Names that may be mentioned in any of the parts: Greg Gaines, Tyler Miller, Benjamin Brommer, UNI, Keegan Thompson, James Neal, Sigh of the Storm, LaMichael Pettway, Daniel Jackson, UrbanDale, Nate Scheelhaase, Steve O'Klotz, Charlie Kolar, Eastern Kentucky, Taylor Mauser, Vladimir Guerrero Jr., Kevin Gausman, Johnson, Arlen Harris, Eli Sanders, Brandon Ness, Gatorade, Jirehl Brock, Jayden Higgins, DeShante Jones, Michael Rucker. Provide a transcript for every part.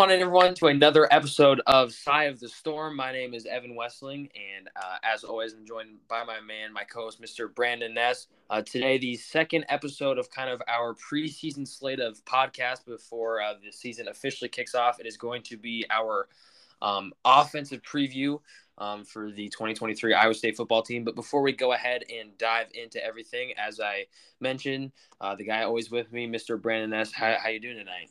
Welcome on in, everyone, to another episode of Sigh of the Storm. My name is Evan Wessling, and as always, I'm joined by my man, my co-host, Mr. Brandon Ness. Today, the second episode of kind of our preseason slate of podcasts before the season officially kicks off. It is going to be our offensive preview for the 2023 Iowa State football team. But before we go ahead and dive into everything, as I mentioned, the guy always with me, Mr. Brandon Ness. How you doing tonight?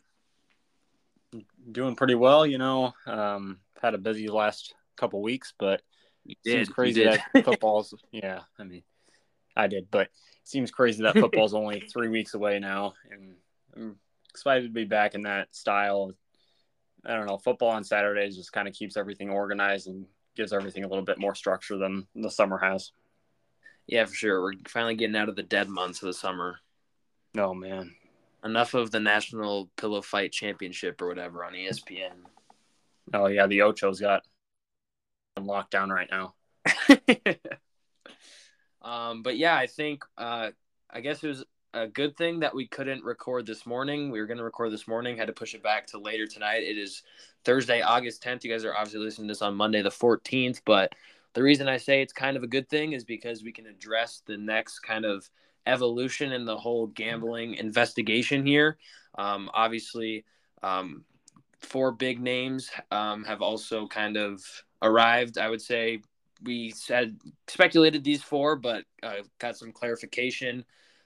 Doing pretty well, you know. Had a busy last couple weeks, but it seems crazy that football's but it seems crazy that football's only 3 weeks away now, and I'm excited to be back in that style. I don't know, football on Saturdays just kind of keeps everything organized and gives everything a little bit more structure than the summer has. Yeah, for sure. We're finally getting out of the dead months of the summer. Oh, man. Enough of the National Pillow Fight Championship or whatever on ESPN. Oh, yeah, the Ocho's got locked down right now. But, yeah, I think I guess it was a good thing that we couldn't record this morning. We were going to record this morning, had to push it back to later tonight. It is Thursday, August 10th. You guys are obviously listening to this on Monday the 14th, but the reason I say it's kind of a good thing is because we can address the next kind of evolution in the whole gambling investigation here. Obviously, four big names have also kind of arrived. I would say we said speculated these four, but got some clarification.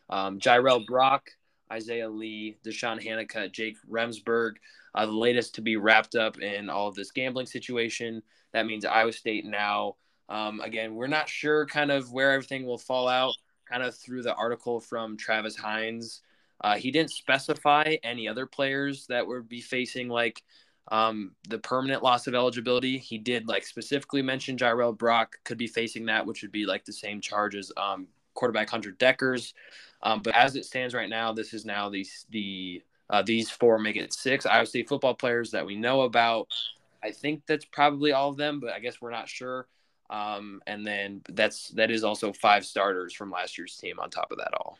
Jirehl Brock, Isaiah Lee, Deshaun Haneke, Jake Remsberg, the latest to be wrapped up in all of this gambling situation. That means Iowa State now. Again, we're not sure kind of where everything will fall out. Kind of through the article from Travis Hines, he didn't specify any other players that would be facing like the permanent loss of eligibility. He did like specifically mention Jirehl Brock could be facing that, which would be like the same charge as quarterback Hunter Dekkers. But as it stands right now, this is now these four make it six Iowa State football players that we know about. I think that's probably all of them, but I guess we're not sure. And then that is also five starters from last year's team on top of that all.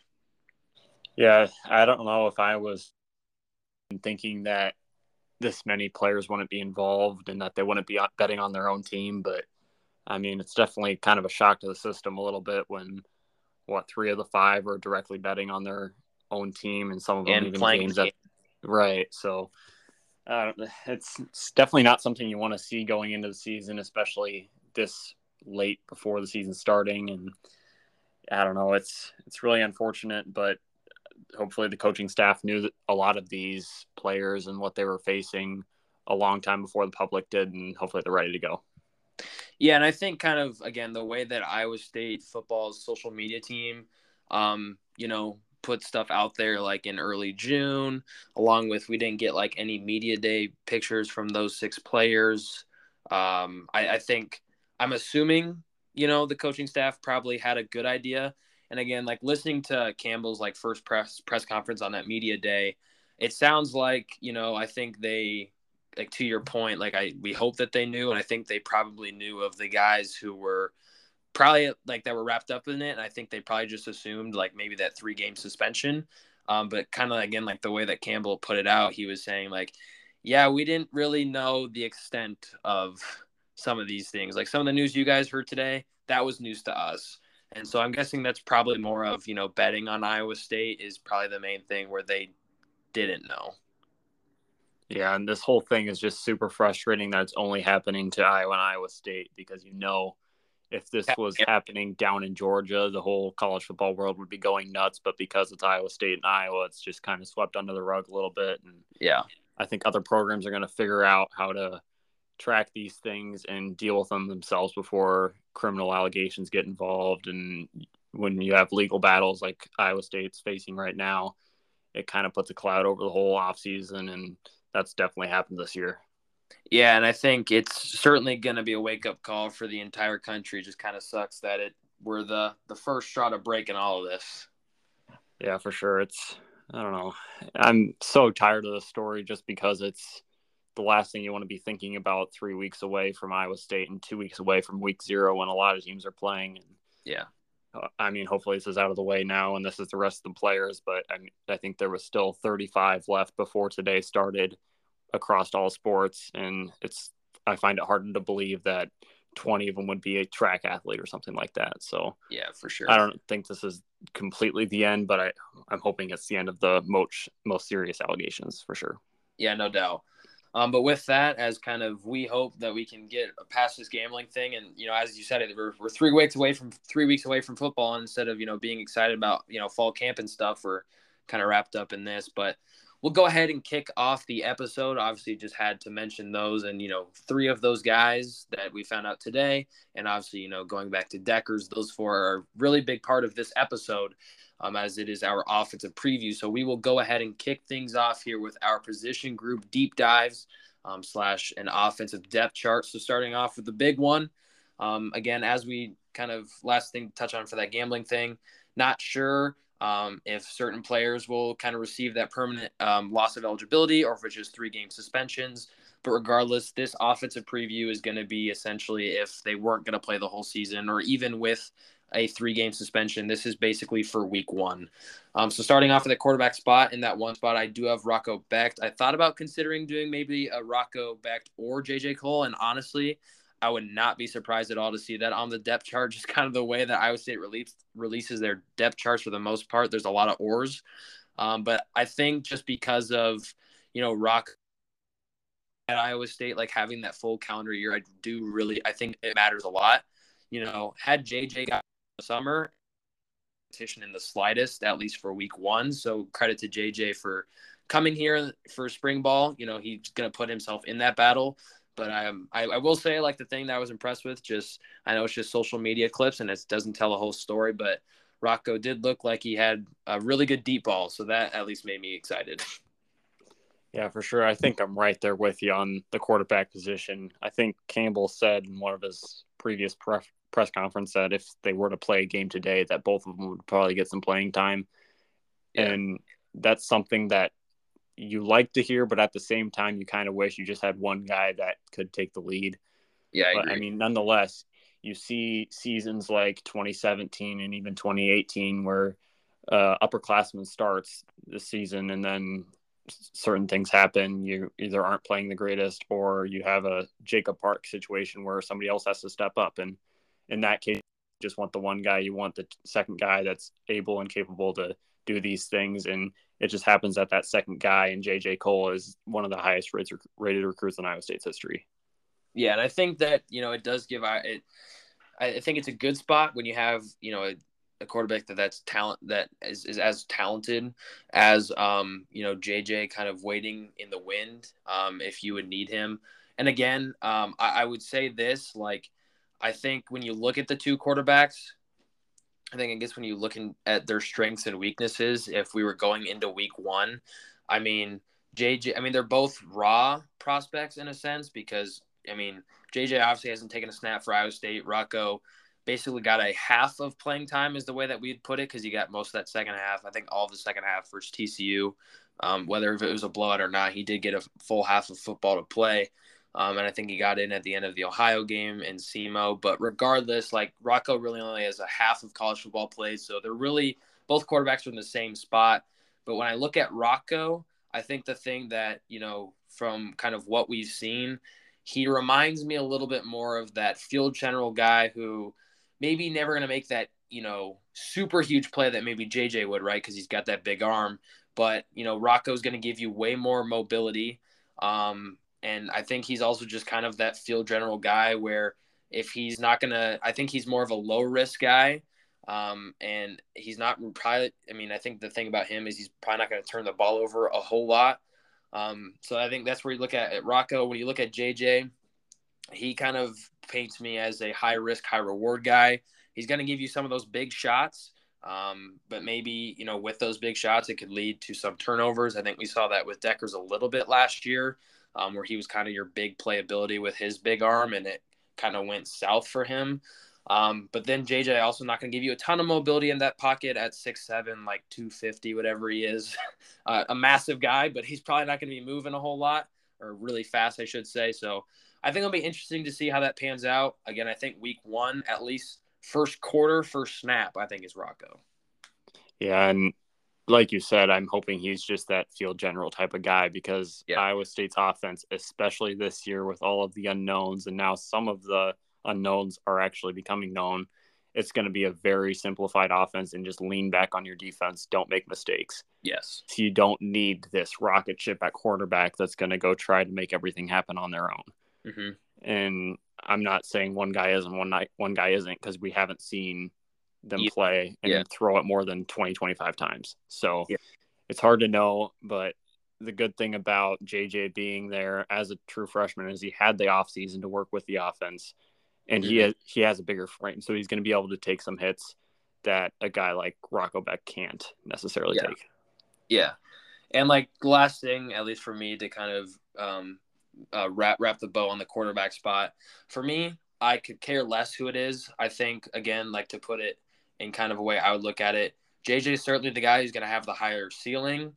Yeah, I don't know if I was thinking that this many players wouldn't be involved and that they wouldn't be betting on their own team. But, I mean, it's definitely kind of a shock to the system a little bit when, three of the five are directly betting on their own team and some of them even games. Right, so it's definitely not something you want to see going into the season, especially this late before the season starting. And I don't know, it's really unfortunate, but hopefully the coaching staff knew that a lot of these players and what they were facing a long time before the public did, and hopefully they're ready to go. Yeah, and I think kind of, again, the way that Iowa State football's social media team, put stuff out there like in early June, along with we didn't get like any media day pictures from those six players. I think I'm assuming, the coaching staff probably had a good idea. And again, like listening to Campbell's like first press conference on that media day, it sounds like, I think they, like to your point, like we hope that they knew. And I think they probably knew of the guys who were probably like that were wrapped up in it. And I think they probably just assumed like maybe that 3-game suspension. But kind of, again, like the way that Campbell put it out, he was saying like, yeah, we didn't really know the extent of some of these things. Like some of the news you guys heard today, that was news to us. And so I'm guessing that's probably more of, betting on Iowa State is probably the main thing where they didn't know. Yeah, and this whole thing is just super frustrating that it's only happening to Iowa and Iowa State, because, if this was happening down in Georgia, the whole college football world would be going nuts. But because it's Iowa State and Iowa, it's just kind of swept under the rug a little bit. And yeah, I think other programs are going to figure out how to track these things and deal with them themselves before criminal allegations get involved. And when you have legal battles like Iowa State's facing right now, it kind of puts a cloud over the whole offseason, and that's definitely happened this year. Yeah, and I think it's certainly going to be a wake-up call for the entire country. It just kind of sucks that it were the first straw to break in all of this. Yeah, for sure. I don't know. I'm so tired of this story just because it's the last thing you want to be thinking about 3 weeks away from Iowa State and 2 weeks away from week 0 when a lot of teams are playing. And yeah. I mean, hopefully this is out of the way now and this is the rest of the players, but I think there was still 35 left before today started. across all sports, and I find it hard to believe that 20 of them would be a track athlete or something like that. So yeah, for sure. I don't think this is completely the end, but I'm hoping it's the end of the most serious allegations for sure. Yeah, no doubt. But with that, as kind of, we hope that we can get past this gambling thing. And, you know, as you said, we're 3 weeks away from football. And instead of, you know, being excited about, you know, fall camp and stuff, we're kind of wrapped up in this, but we'll go ahead and kick off the episode. Obviously, just had to mention those, and, you know, 3 of those guys that we found out today. And obviously, you know, going back to Deckers, those 4 are a really big part of this episode, as it is our offensive preview. So we will go ahead and kick things off here with our position group deep dives / an offensive depth chart. So starting off with the big one, again, as we kind of last thing to touch on for that gambling thing, not sure if certain players will kind of receive that permanent loss of eligibility or if it's just 3-game suspensions. But regardless, this offensive preview is going to be essentially if they weren't going to play the whole season or even with a 3-game suspension. This is basically for week 1. So starting off at the quarterback spot, in that one spot, I do have Rocco Becht. I thought about considering doing maybe a Rocco Becht or J.J. Cole, and honestly, I would not be surprised at all to see that on the depth chart. Just kind of the way that Iowa State releases their depth charts for the most part. There's a lot of ors. But I think just because of, you know, Rock at Iowa State, like having that full calendar year, I think it matters a lot. You know, had JJ got the summer competition in the slightest, at least for week 1. So credit to JJ for coming here for spring ball. You know, he's going to put himself in that battle. But I will say, like, the thing that I was impressed with, just, I know it's just social media clips and it doesn't tell a whole story, but Rocco did look like he had a really good deep ball. So that at least made me excited. Yeah, for sure. I think I'm right there with you on the quarterback position. I think Campbell said in one of his previous press conference that if they were to play a game today, that both of them would probably get some playing time. Yeah. And that's something that you like to hear, but at the same time, you kind of wish you just had one guy that could take the lead. Yeah, but, I mean, nonetheless, you see seasons like 2017 and even 2018 where upperclassmen starts the season and then certain things happen. You either aren't playing the greatest or you have a Jacob Park situation where somebody else has to step up. And in that case, you just want the one guy. You want the second guy that's able and capable to do these things, and it just happens that that second guy and J.J. Cole is one of the highest rated recruits in Iowa State's history. Yeah, and I think that, you know, it does give – I think it's a good spot when you have, you know, a quarterback that is as talented as, you know, J.J. kind of waiting in the wind if you would need him. And, again, I would say this, like, I think when you look at the 2 quarterbacks – I guess when you're looking at their strengths and weaknesses, if we were going into week 1, I mean, they're both raw prospects in a sense because, I mean, JJ obviously hasn't taken a snap for Iowa State. Rocco basically got a half of playing time is the way that we'd put it because he got most of that second half. I think all of the second half versus TCU, whether if it was a blowout or not, he did get a full half of football to play. And I think he got in at the end of the Ohio game in SEMO. But regardless, like, Rocco really only has a half of college football played. So they're really – both quarterbacks are in the same spot. But when I look at Rocco, I think the thing that, you know, from kind of what we've seen, he reminds me a little bit more of that field general guy who maybe never going to make that, you know, super huge play that maybe J.J. would, right, because he's got that big arm. But, you know, Rocco's going to give you way more mobility. And I think he's also just kind of that field general guy where if he's not going to – I think he's more of a low-risk guy. And he's not – probably. I mean, I think the thing about him is he's probably not going to turn the ball over a whole lot. So I think that's where you look at Rocco. When you look at JJ, he kind of paints me as a high-risk, high-reward guy. He's going to give you some of those big shots. But maybe, you know, with those big shots, it could lead to some turnovers. I think we saw that with Deckers a little bit last year. Where he was kind of your big playability with his big arm, and it kind of went south for him. But then JJ also not going to give you a ton of mobility in that pocket at 6'7", like 250, whatever he is. A massive guy, but he's probably not going to be moving a whole lot, or really fast, I should say. So I think it'll be interesting to see how that pans out. Again, I think week 1, at least first quarter, first snap, I think is Rocco. Yeah, and like you said, I'm hoping he's just that field general type of guy, because Iowa State's offense, especially this year with all of the unknowns, and now some of the unknowns are actually becoming known, it's going to be a very simplified offense and just lean back on your defense. Don't make mistakes. Yes. So you don't need this rocket ship at quarterback that's going to go try to make everything happen on their own. Mm-hmm. And I'm not saying one guy is and one guy isn't, because we haven't seen them play and throw it more than 20, 25 times. So it's hard to know, but the good thing about JJ being there as a true freshman is he had the offseason to work with the offense. And he has a bigger frame, so he's going to be able to take some hits that a guy like Rocco Becht can't necessarily take. Yeah. And, like, the last thing, at least for me, to kind of wrap the bow on the quarterback spot, for me, I could care less who it is. I think, again, like, to put it in kind of a way I would look at it, JJ is certainly the guy who's going to have the higher ceiling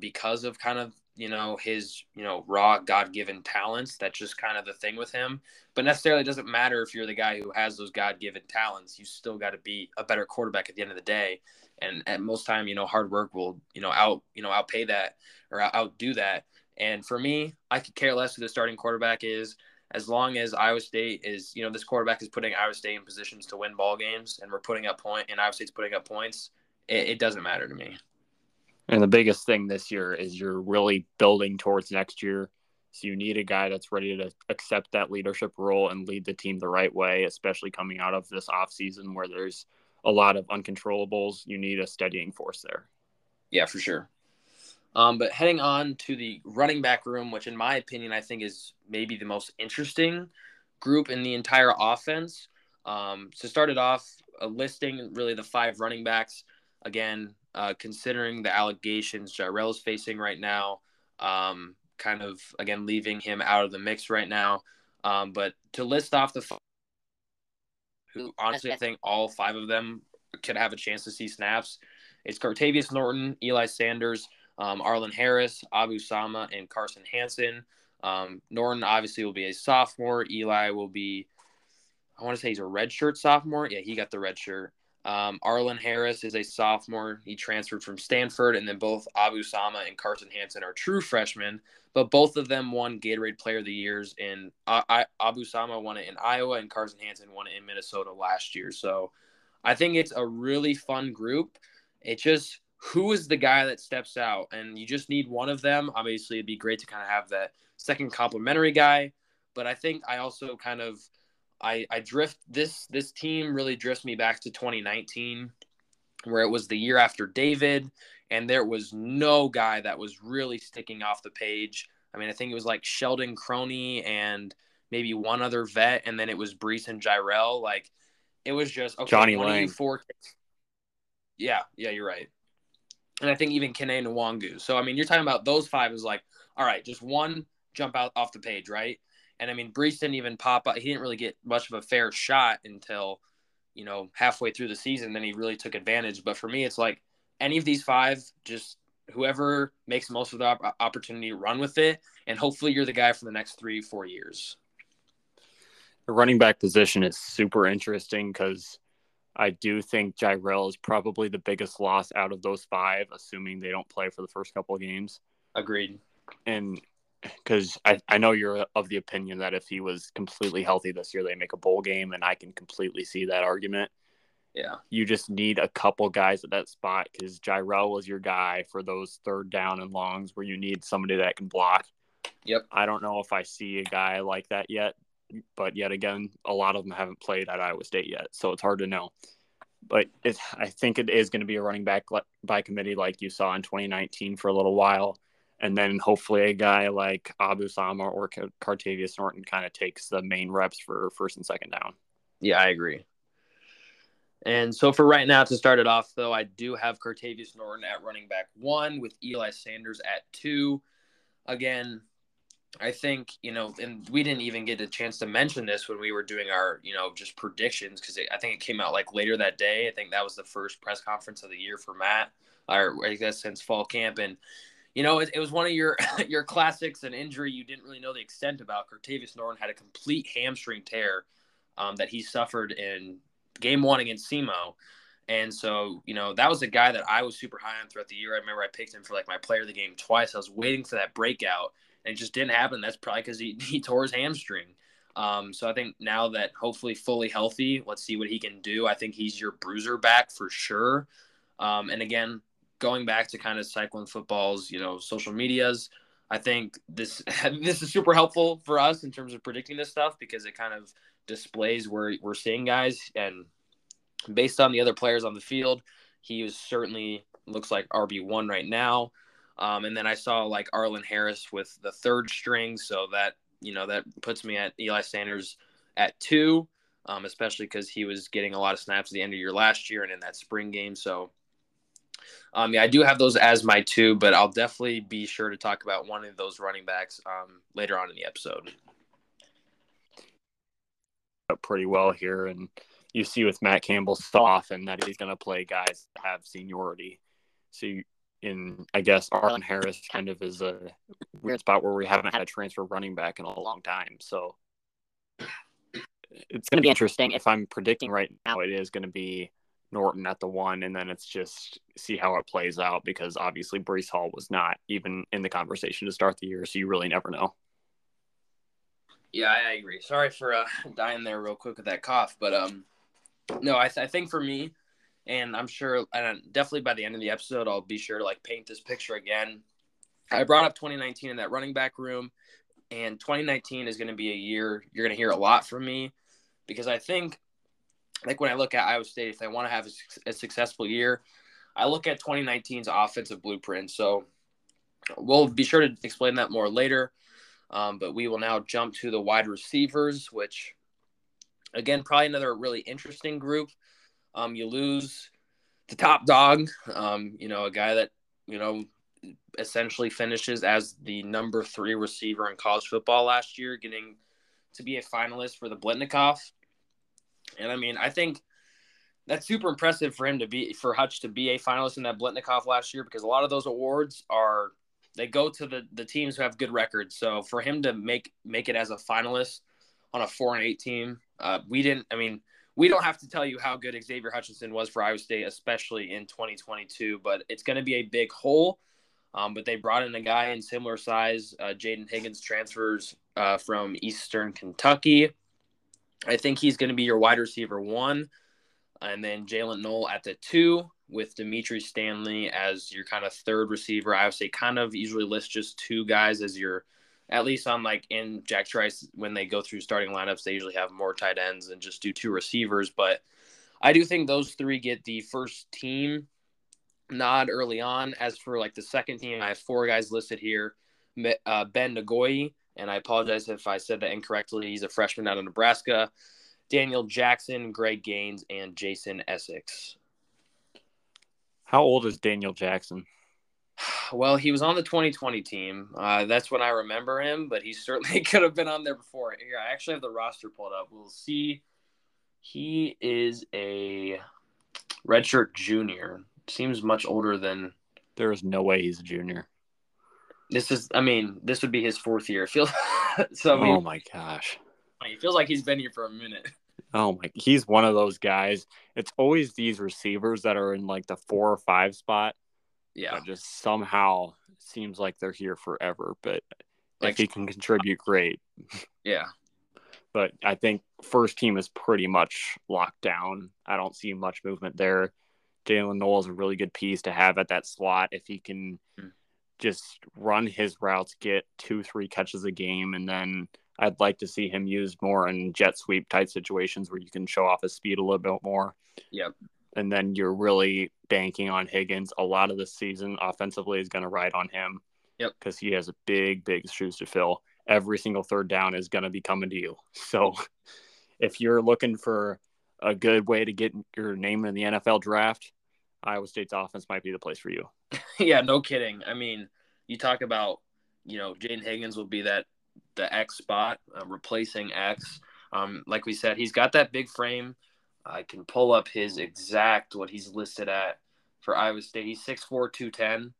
because of kind of, you know, his, you know, raw God-given talents. That's just kind of the thing with him. But necessarily it doesn't matter if you're the guy who has those God-given talents. You still got to be a better quarterback at the end of the day. And at most time, you know, hard work will, you know, outpay that or outdo that. And for me, I could care less who the starting quarterback is, as long as Iowa State is, you know, this quarterback is putting Iowa State in positions to win ball games, and we're putting up points, and Iowa State's putting up points. It doesn't matter to me. And the biggest thing this year is you're really building towards next year. So you need a guy that's ready to accept that leadership role and lead the team the right way, especially coming out of this offseason where there's a lot of uncontrollables. You need a steadying force there. Yeah, for sure. But heading on to the running back room, which in my opinion, I think is maybe the most interesting group in the entire offense. So started off a listing, really the five running backs. Again, considering the allegations Jirel is facing right now, kind of, again, leaving him out of the mix right now. But to list off the who honestly I think all five of them could have a chance to see snaps, it's Cartevious Norton, Eli Sanders, Arlen Harris, Abu Sama, and Carson Hansen. Norton obviously will be a sophomore. Eli will be, I want to say he's a redshirt sophomore. Yeah, he got the redshirt. Arlen Harris is a sophomore. He transferred from Stanford, and then both Abu Sama and Carson Hansen are true freshmen, but both of them won Gatorade Player of the Years. And Abu Sama won it in Iowa, and Carson Hansen won it in Minnesota last year. So I think it's a really fun group. It's just who is the guy that steps out, and you just need one of them. Obviously, it'd be great to kind of have that second complimentary guy, but I think I also kind of I drift this team really drifts me back to 2019, where it was the year after David, and there was no guy that was really sticking off the page. I mean, I think it was like Sheldon Crony and maybe one other vet, and then it was Breece and Jirel. Like, it was just okay, Johnny Lang. Yeah, you're right. And I think even Kene Nwangwu. So I mean, you're talking about those five is like, all right, just one jump out off the page, right? And, I mean, Breece didn't even pop up. He didn't really get much of a fair shot until, you know, halfway through the season. Then he really took advantage. But for me, it's like any of these five, just whoever makes most of the opportunity, run with it. And hopefully you're the guy for the next 3-4 years. The running back position is super interesting because I do think Jirel is probably the biggest loss out of those five, assuming they don't play for the first couple of games. Agreed. And – because I know you're of the opinion that if he was completely healthy this year, they make a bowl game, and I can completely see that argument. Yeah. You just need a couple guys at that spot because Jirel was your guy for those third down and longs where you need somebody that can block. Yep. I don't know if I see a guy like that yet, but yet again, a lot of them haven't played at Iowa State yet, so it's hard to know. But I think it is going to be a running back by committee like you saw in 2019 for a little while. And then hopefully a guy like Abu Sama or Cartevious Norton kind of takes the main reps for first and second down. Yeah, I agree. And so for right now, to start it off, though, I do have Cartevious Norton at running back 1 with Eli Sanders at 2. Again, I think, you know, and we didn't even get a chance to mention this when we were doing our, you know, just predictions because I think it came out like later that day. I think that was the first press conference of the year for Matt, or I guess since fall camp. And you know, it was one of your classics, an injury you didn't really know the extent about. Cartevious Norton had a complete hamstring tear that he suffered in game 1 against SEMO. And so, you know, that was a guy that I was super high on throughout the year. I remember I picked him for, like, my player of the game twice. I was waiting for that breakout, and it just didn't happen. That's probably because he tore his hamstring. So I think now that hopefully fully healthy, let's see what he can do. I think he's your bruiser back for sure. And again, going back to kind of cycling football's, you know, social medias, I think this is super helpful for us in terms of predicting this stuff, because it kind of displays where we're seeing guys. And based on the other players on the field, he is certainly looks like RB1 right now. And then I saw like Arlen Harris with the third string. So that, you know, that puts me at Eli Sanders at 2, especially because he was getting a lot of snaps at the end of year last year and in that spring game. So, yeah, I do have those as my 2, but I'll definitely be sure to talk about one of those running backs later on in the episode. Pretty well here, and you see with Matt Campbell so often that he's going to play guys that have seniority. So I guess Arlen Harris kind of is a weird spot where we haven't had a transfer running back in a long time. So it's going to be interesting. If I'm predicting right now, it is going to be Norton at the 1, and then it's just see how it plays out, because obviously Breece Hall was not even in the conversation to start the year, so you really never know. Yeah, I agree. Sorry for dying there real quick with that cough, but no, I think for me, and I'm sure, and definitely by the end of the episode, I'll be sure to like paint this picture again. I brought up 2019 in that running back room, and 2019 is going to be a year you're going to hear a lot from me, because I think, like when I look at Iowa State, if they want to have a successful year, I look at 2019's offensive blueprint. So we'll be sure to explain that more later. But we will now jump to the wide receivers, which, again, probably another really interesting group. You lose the top dog, you know, a guy that, you know, essentially finishes as the number 3 receiver in college football last year, getting to be a finalist for the Blitnikoff. And, I mean, I think that's super impressive for him to be – for Hutch to be a finalist in that Blitnikoff last year, because a lot of those awards are – they go to the teams who have good records. So for him to make it as a finalist on a 4-8 team, we don't have to tell you how good Xavier Hutchinson was for Iowa State, especially in 2022. But it's going to be a big hole. But they brought in a guy in similar size. Jayden Higgins transfers from Eastern Kentucky. I think he's going to be your wide receiver 1. And then Jaylin Noel at the 2, with Demetri Stanley as your kind of 3rd receiver. I would say kind of usually list just 2 guys as your, at least on like in Jack Trice, when they go through starting lineups, they usually have more tight ends and just do 2 receivers. But I do think those 3 get the first team nod early on. As for like the second team, I have 4 guys listed here. Beni Ngoyi, and I apologize if I said that incorrectly. He's a freshman out of Nebraska. Daniel Jackson, Greg Gaines, and Jason Essex. How old is Daniel Jackson? Well, he was on the 2020 team. That's when I remember him, but he certainly could have been on there before. Here, I actually have the roster pulled up. We'll see. He is a redshirt junior. Seems much older than... There is no way he's a junior. This would be his 4th year. Oh, my gosh. It feels like he's been here for a minute. Oh my! He's one of those guys. It's always these receivers that are in like the 4 or 5 spot. Yeah, that just somehow seems like they're here forever. But like, if he can contribute, great. Yeah, but I think first team is pretty much locked down. I don't see much movement there. Jaylin Noel is a really good piece to have at that slot if he can just run his routes, get 2-3 catches a game, and then I'd like to see him used more in jet sweep type situations where you can show off his speed a little bit more. Yep. And then you're really banking on Higgins. A lot of the season offensively is going to ride on him. Yep. Because he has a big shoes to fill. Every single third down is going to be coming to you. So if you're looking for a good way to get your name in the NFL draft, Iowa State's offense might be the place for you. Yeah, no kidding. I mean, you talk about, you know, Jayden Higgins will be the X spot, replacing X. Like we said, he's got that big frame. I can pull up his exact, what he's listed at for Iowa State. He's 6'4", 210.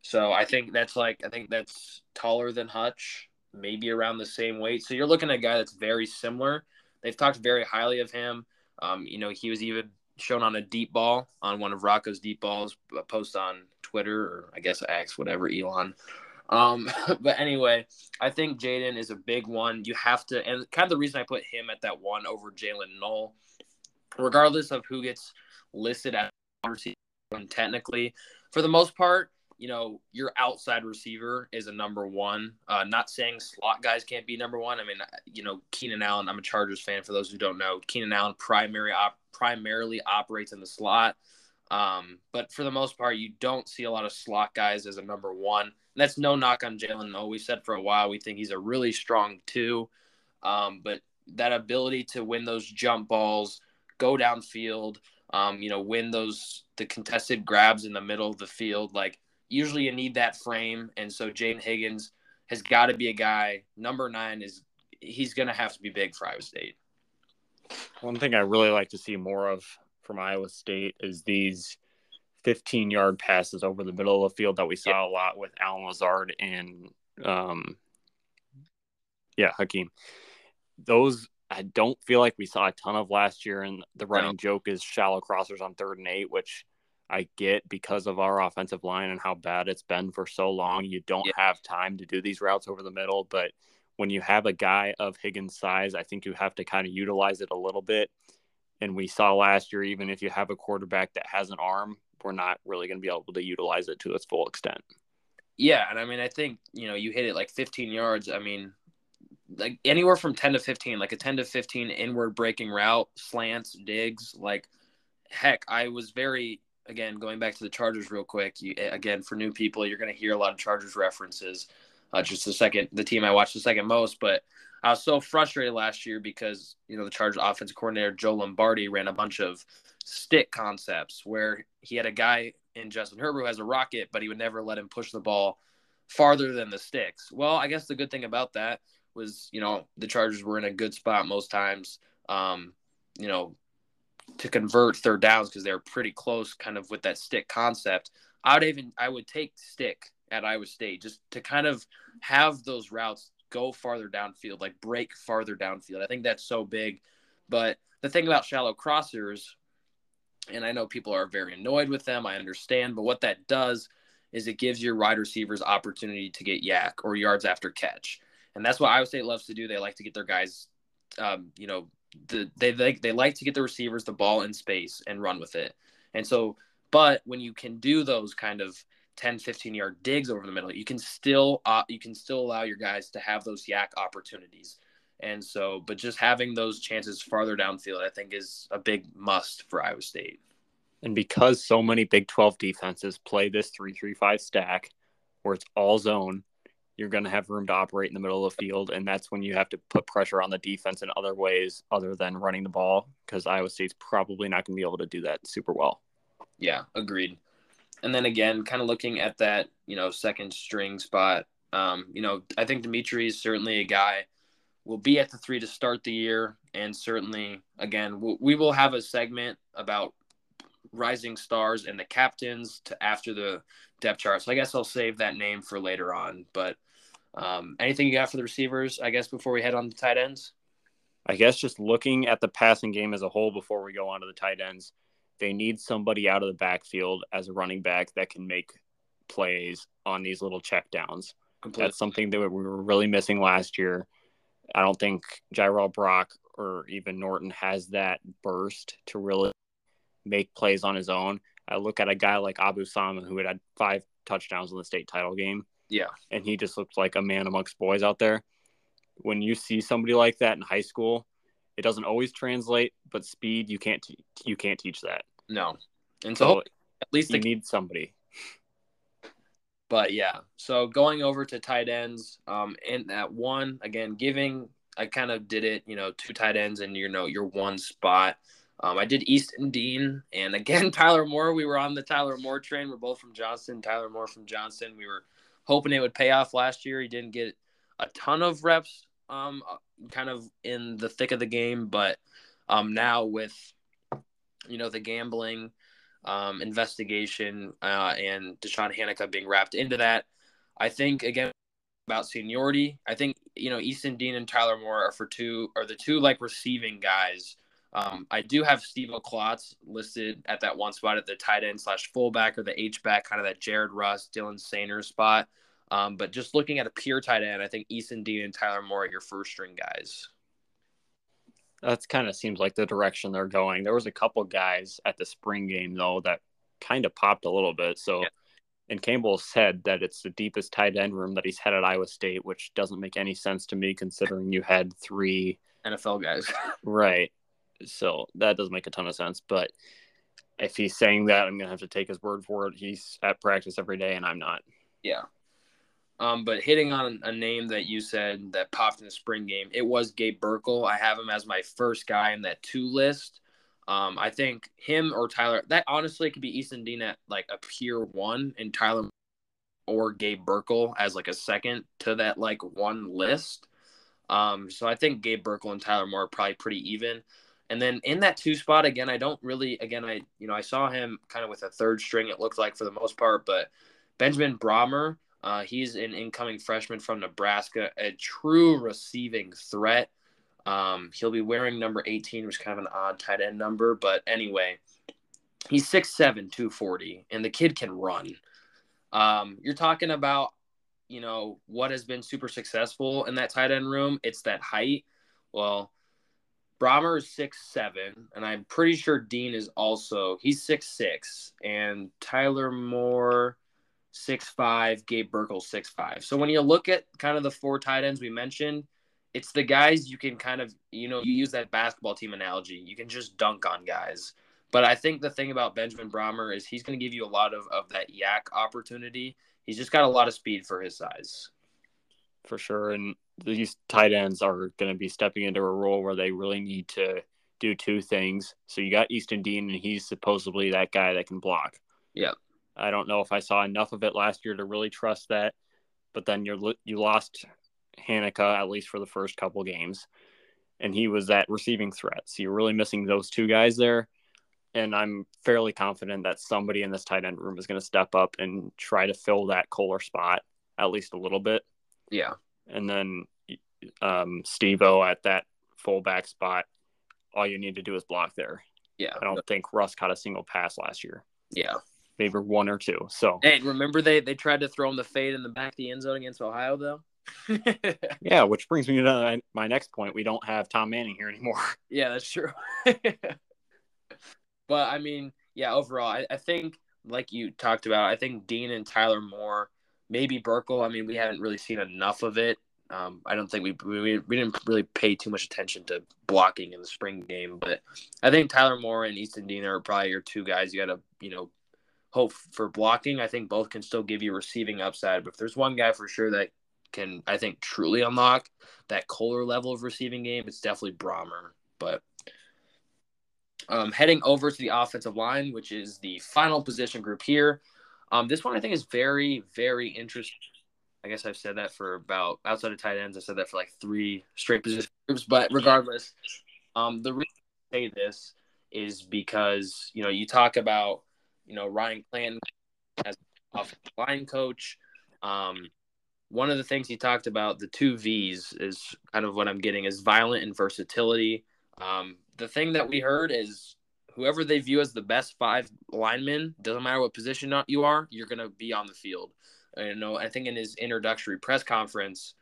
So I think that's taller than Hutch, maybe around the same weight. So you're looking at a guy that's very similar. They've talked very highly of him. You know, he was even shown on a deep ball on one of Rocco's deep balls, a post on Twitter, or I guess X, whatever, Elon. But anyway, I think Jayden is a big one. You have to, and kind of the reason I put him at that one over Jaylin Noel, regardless of who gets listed as receiver, technically, for the most part, you know, your outside receiver is a number one. Not saying slot guys can't be number one. I mean, you know, Keenan Allen, I'm a Chargers fan for those who don't know. Keenan Allen primarily operates in the slot. But for the most part, you don't see a lot of slot guys as a number one. And that's no knock on Jaylin Noel. We've said for a while we think he's a really strong two. But that ability to win those jump balls, go downfield, you know, win the contested grabs in the middle of the field, like, usually you need that frame, and so Jayden Higgins has got to be a guy. Number nine is – he's going to have to be big for Iowa State. One thing I really like to see more of from Iowa State is these 15-yard passes over the middle of the field that we saw a lot with Allen Lazard and, Hakeem. Those I don't feel like we saw a ton of last year, and the running joke is shallow crossers on 3rd and 8, which – I get because of our offensive line and how bad it's been for so long. You don't have time to do these routes over the middle, but when you have a guy of Higgins' size, I think you have to kind of utilize it a little bit. And we saw last year, even if you have a quarterback that has an arm, we're not really going to be able to utilize it to its full extent. Yeah. And I mean, I think, you know, you hit it like 15 yards. I mean, like anywhere from 10 to 15, like a 10 to 15 inward breaking route, slants, digs, like heck, I was very, again, going back to the Chargers real quick, again, for new people, you're going to hear a lot of Chargers references. Just the team I watched the second most, but I was so frustrated last year because, you know, the Chargers offensive coordinator, Joe Lombardi, ran a bunch of stick concepts where he had a guy in Justin Herbert who has a rocket, but he would never let him push the ball farther than the sticks. Well, I guess the good thing about that was, you know, the Chargers were in a good spot most times, you know, to convert 3rd downs because they were pretty close kind of with that stick concept. I would take stick at Iowa State just to kind of have those routes go farther downfield, like break farther downfield. I think that's so big. But the thing about shallow crossers, and I know people are very annoyed with them, I understand, but what that does is it gives your wide receivers opportunity to get yak or yards after catch. And that's what Iowa State loves to do. They like to get their guys, you know, they like to get the receivers the ball in space and run with it. And so, but when you can do those kind of 10, 15-yard digs over the middle, you can still allow your guys to have those yak opportunities. And so, but just having those chances farther downfield, I think, is a big must for Iowa State. And because so many Big 12 defenses play this 3-3-5 stack where it's all zone, you're going to have room to operate in the middle of the field, and that's when you have to put pressure on the defense in other ways other than running the ball, because Iowa State's probably not going to be able to do that super well. Yeah, agreed. And then again, kind of looking at that, you know, second string spot, you know, I think Dimitri is certainly a guy will be at the 3 to start the year, and certainly, again, we will have a segment about rising stars and the captains to after the depth chart. So I guess I'll save that name for later on, but anything you got for the receivers, I guess, before we head on to tight ends? I guess just looking at the passing game as a whole before we go on to the tight ends, they need somebody out of the backfield as a running back that can make plays on these little checkdowns. That's something that we were really missing last year. I don't think Jirehl Brock or even Norton has that burst to really make plays on his own. I look at a guy like Abu Sama, who had 5 touchdowns in the state title game. Yeah. And he just looked like a man amongst boys out there. When you see somebody like that in high school, it doesn't always translate, but speed, you can't teach that. No. And so at least you need somebody. But yeah, so going over to tight ends, and that one, again, I kind of did it, you know, 2 tight ends and, you know, your one spot. I did Easton Dean, and again, Tyler Moore. We were on the Tyler Moore train. We're both from Johnson. Tyler Moore from Johnson. We were hoping it would pay off last year. He didn't get a ton of reps kind of in the thick of the game, but now with, you know, the gambling investigation and Deshaun Haneke being wrapped into that, I think, again, about seniority, I think, you know, Easton Dean and Tyler Moore are the two, like, receiving guys I do have Steve O'Klotz listed at that one spot at the tight end / fullback or the H-back, kind of that Jared Russ, Dylan Saner spot. But just looking at a pure tight end, I think Easton Dean and Tyler Moore are your first-string guys. That kind of seems like the direction they're going. There was a couple guys at the spring game, though, that kind of popped a little bit. So, yeah. And Campbell said that it's the deepest tight end room that he's had at Iowa State, which doesn't make any sense to me considering you had 3 NFL guys. Right. So that doesn't make a ton of sense. But if he's saying that, I'm going to have to take his word for it. He's at practice every day, and I'm not. Yeah. But hitting on a name that you said that popped in the spring game, it was Gabe Burkle. I have him as my first guy in that 2 list. I think him or Tyler, that honestly could be Easton Dean at like a pure 1 and Tyler or Gabe Burkle as like a second to that like 1 list. So I think Gabe Burkle and Tyler Moore are probably pretty even. And then in that 2 spot, again, I saw him kind of with a third string, it looked like for the most part, but Benjamin Brommer, he's an incoming freshman from Nebraska, a true receiving threat. He'll be wearing number 18, which is kind of an odd tight end number. But anyway, he's 6'7", 240, and the kid can run. You're talking about, what has been super successful in that tight end room. It's that height. Well, Brommer is 6'7", and I'm pretty sure Dean is also – he's 6'6", and Tyler Moore – 6'5", Gabe Burkle 6'5". So when you look at kind of the 4 tight ends we mentioned, it's the guys you can kind of, you use that basketball team analogy. You can just dunk on guys. But I think the thing about Benjamin Brommer is he's going to give you a lot of that yak opportunity. He's just got a lot of speed for his size. For sure. And these tight ends are going to be stepping into a role where they really need to do 2 things. So you got Easton Dean, and he's supposedly that guy that can block. Yeah. I don't know if I saw enough of it last year to really trust that, but then you lost Hanukkah, at least for the first couple games, and he was that receiving threat. So you're really missing those 2 guys there, and I'm fairly confident that somebody in this tight end room is going to step up and try to fill that Kolar spot at least a little bit. Yeah. And then Steve-O at that fullback spot, all you need to do is block there. Yeah. I don't think Russ caught a single pass last year. Yeah. Maybe 1 or 2. So, hey, remember they tried to throw him the fade in the back of the end zone against Ohio, though? Yeah, which brings me to my next point. We don't have Tom Manning here anymore. Yeah, that's true. But, overall, I think, like you talked about, I think Dean and Tyler Moore, maybe Burkle. We haven't really seen enough of it. I don't think we didn't really pay too much attention to blocking in the spring game. But I think Tyler Moore and Easton Dean are probably your 2 guys you got to, hope for blocking. I think both can still give you receiving upside, but if there's one guy for sure that can, I think, truly unlock that Kolar level of receiving game, it's definitely Brommer. But heading over to the offensive line, which is the final position group here, this one I think is very, very interesting. I guess I've said that for about, outside of tight ends, I said that for like 3 straight position groups, but regardless, the reason I say this is because, you talk about Ryan Clanton as offensive line coach. One of the things he talked about, the 2 V's, is kind of what I'm getting is violent and versatility. The thing that we heard is whoever they view as the best 5 linemen, doesn't matter what position you are, you're going to be on the field. I think in his introductory press conference,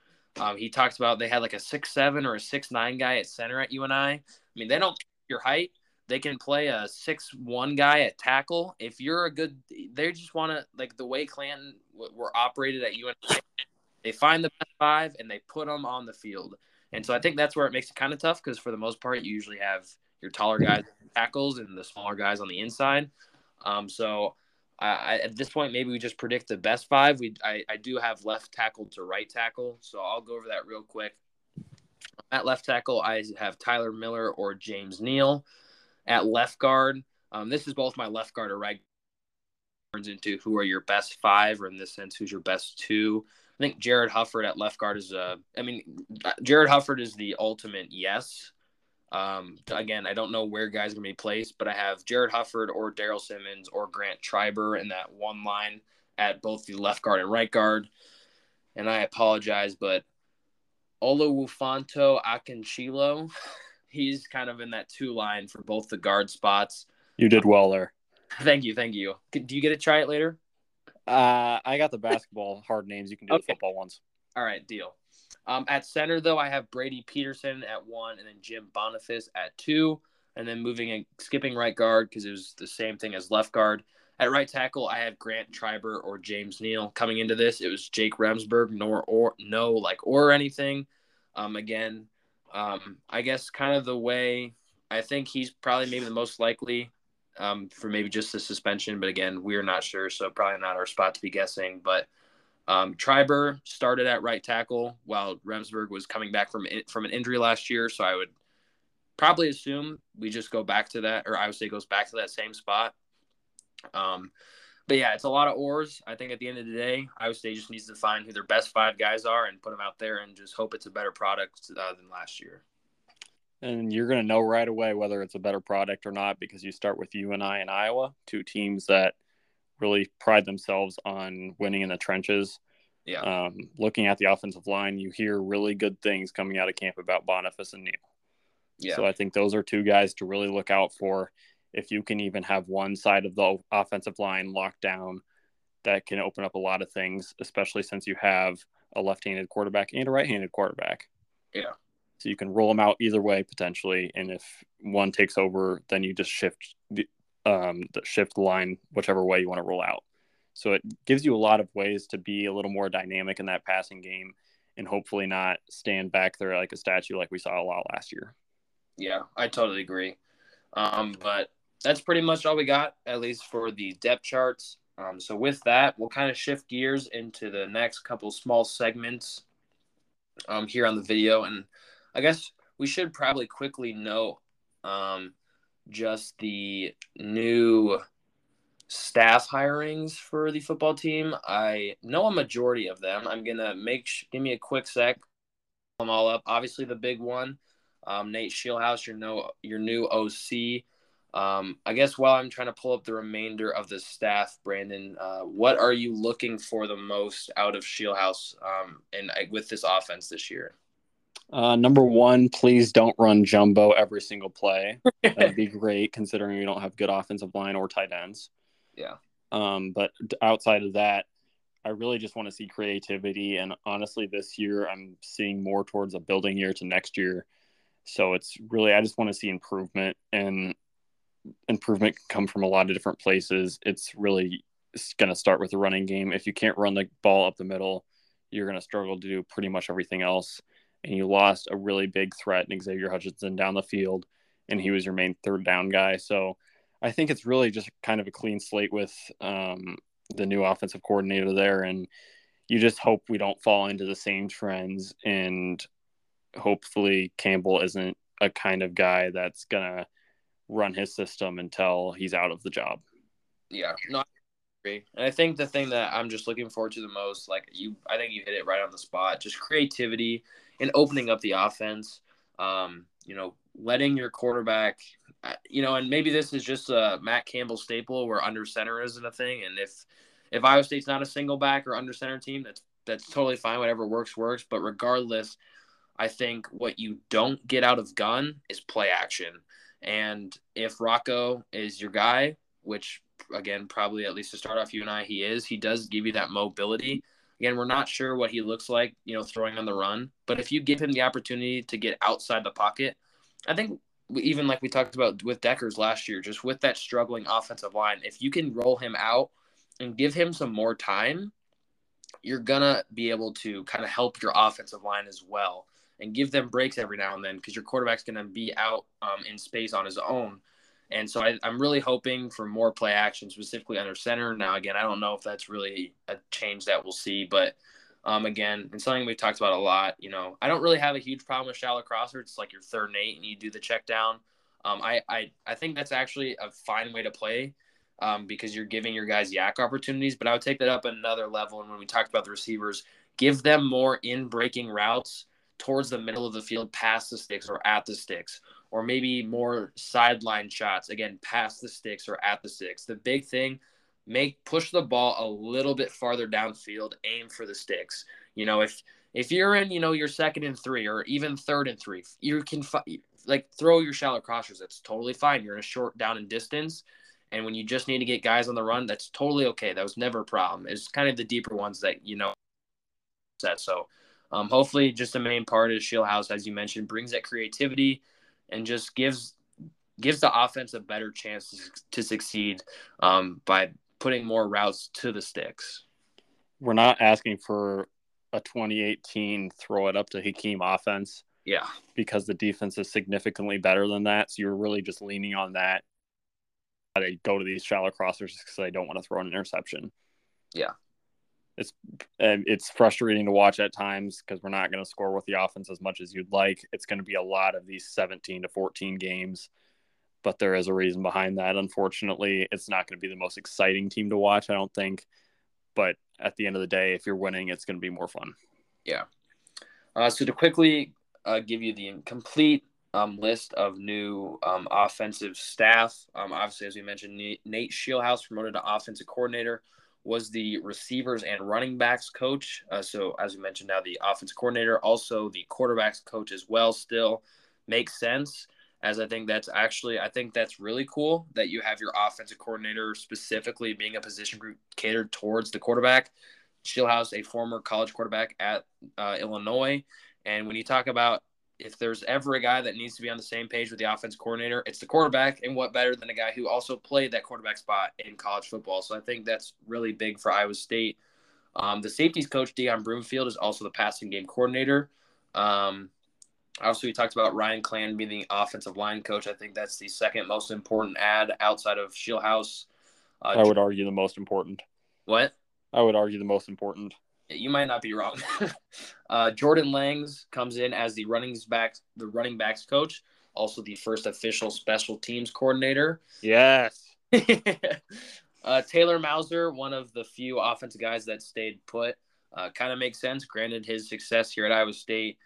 he talks about they had like a 6'7" or a 6'9" guy at center at UNI. They don't care your height. They can play a 6'1" guy at tackle. If you're they just want to, like the way Clanton were operated at UNI, they find the best 5 and they put them on the field. And so I think that's where it makes it kind of tough because for the most part, you usually have your taller guys at tackles and the smaller guys on the inside. So at this point, maybe we just predict the best 5. I do have left tackle to right tackle, so I'll go over that real quick. At left tackle, I have Tyler Miller or James Neal. At left guard, this is both my left guard or right turns into who are your best 5, or in this sense, who's your best 2. I think Jared Hufford at left guard Jared Hufford is the ultimate yes. Again, I don't know where guys are going to be placed, but I have Jared Hufford or Darrell Simmons or Grant Treiber in that one line at both the left guard and right guard. And I apologize, but Oluwafanto Akinchilo. he's kind of in that two line for both the guard spots. You did well there. Thank you. Do you get to try it later? I got the basketball hard names. You can do the football ones. All right, deal. At center, though, I have Brady Peterson at 1 and then Jim Boniface at 2. And then moving and skipping right guard because it was the same thing as left guard. At right tackle, I had Grant Treiber or James Neal. Coming into this, it was Jake Remsberg, or anything. I guess kind of the way I think he's probably maybe the most likely for maybe just the suspension. But again, we're not sure, so probably not our spot to be guessing. But Treiber started at right tackle while Remsberg was coming back from an injury last year. So I would probably assume we just go back to that, or I would say goes back to that same spot. But yeah, it's a lot of oars. I think at the end of the day, Iowa State just needs to find who their best five guys are and put them out there and just hope it's a better product than last year. And you're going to know right away whether it's a better product or not, because you start with UNI and Iowa, two teams that really pride themselves on winning in the trenches. Yeah. Looking at the offensive line, you hear really good things coming out of camp about Boniface and Neal. Yeah. So I think those are two guys to really look out for. If you can even have one side of the offensive line locked down, that can open up a lot of things, especially since you have a left-handed quarterback and a right-handed quarterback. Yeah. So you can roll them out either way potentially, and if one takes over, then you just shift the line whichever way you want to roll out. So it gives you a lot of ways to be a little more dynamic in that passing game and hopefully not stand back there like a statue like we saw a lot last year. Yeah, I totally agree. But that's pretty much all we got, at least for the depth charts. So with that, we'll kind of shift gears into the next couple small segments here on the video. And I guess we should probably quickly note just the new staff hirings for the football team. I know a majority of them. I'm going to give me a quick sec, pull them all up. Obviously the big one, Nate Scheelhaase, your new OC. I guess while I'm trying to pull up the remainder of the staff, Brandon, what are you looking for the most out of Scheelhaase with this offense this year? Number one, please don't run jumbo every single play. That'd be great considering we don't have good offensive line or tight ends. Yeah. But outside of that, I really just want to see creativity. And honestly, this year I'm seeing more towards a building year to next year. So it's really, I just want to see improvement, and improvement can come from a lot of different places. It's really going to start with the running game. If you can't run the ball up the middle, you're going to struggle to do pretty much everything else. And you lost a really big threat in Xavier Hutchinson down the field, and he was your main third down guy. So I think it's really just kind of a clean slate with the new offensive coordinator there. And you just hope we don't fall into the same trends, and hopefully Campbell isn't a kind of guy that's going to run his system until he's out of the job. Yeah, no, I agree. And I think the thing that I'm just looking forward to the most, I think you hit it right on the spot, just creativity and opening up the offense, letting your quarterback, and maybe this is just a Matt Campbell staple where under center isn't a thing. And if Iowa State's not a single back or under center team, that's totally fine. Whatever works. But regardless, I think what you don't get out of Gunn is play action. And if Rocco is your guy, which, again, probably at least to start off UNI, he does give you that mobility. Again, we're not sure what he looks like, throwing on the run. But if you give him the opportunity to get outside the pocket, I think even like we talked about with Deckers last year, just with that struggling offensive line, if you can roll him out and give him some more time, you're going to be able to kind of help your offensive line as well, and give them breaks every now and then, because your quarterback's going to be out in space on his own. And so I'm really hoping for more play action, specifically under center. Now, again, I don't know if that's really a change that we'll see, but again, it's something we've talked about a lot. I don't really have a huge problem with shallow crosser. It's like your 3rd and 8 and you do the check down. I think that's actually a fine way to play because you're giving your guys yak opportunities, but I would take that up another level. And when we talked about the receivers, give them more in breaking routes towards the middle of the field, past the sticks or at the sticks, or maybe more sideline shots, again, past the sticks or at the sticks. The big thing, push the ball a little bit farther downfield, aim for the sticks. If If you're in, you know, your 2nd and 3 or even 3rd and 3, you can throw your shallow crossers. That's totally fine. You're in a short down and distance, and when you just need to get guys on the run, that's totally okay. That was never a problem. It's kind of the deeper ones that, you know, that. So hopefully just the main part is Scheelhaase, as you mentioned, brings that creativity and just gives the offense a better chance to succeed by putting more routes to the sticks. We're not asking for a 2018 throw it up to Hakeem offense. Yeah. Because the defense is significantly better than that. So you're really just leaning on that. They go to these shallow crossers because they don't want to throw an interception. Yeah. It's frustrating to watch at times because we're not going to score with the offense as much as you'd like. It's going to be a lot of these 17-14 games, but there is a reason behind that. Unfortunately, it's not going to be the most exciting team to watch, I don't think. But at the end of the day, if you're winning, it's going to be more fun. Yeah. So to quickly give you the complete list of new offensive staff, obviously, as we mentioned, Nate Scheelhaase, promoted to offensive coordinator, was the receivers and running backs coach. So as we mentioned, now the offensive coordinator, also the quarterbacks coach as well, still makes sense. As I think that's really cool that you have your offensive coordinator specifically being a position group catered towards the quarterback. Scheelhaase, a former college quarterback at Illinois. And when you talk about if there's ever a guy that needs to be on the same page with the offensive coordinator, it's the quarterback. And what better than a guy who also played that quarterback spot in college football. So I think that's really big for Iowa State. The safeties coach, Deion Broomfield, is also the passing game coordinator. Obviously, we talked about Ryan Klan being the offensive line coach. I think that's the second most important add outside of Scheelhaase. I would argue the most important. You might not be wrong. Jordan Langs comes in as the running backs coach, also the first official special teams coordinator. Yes. Taylor Mauser, one of the few offensive guys that stayed put. Kind of makes sense. Granted, his success here at Iowa State,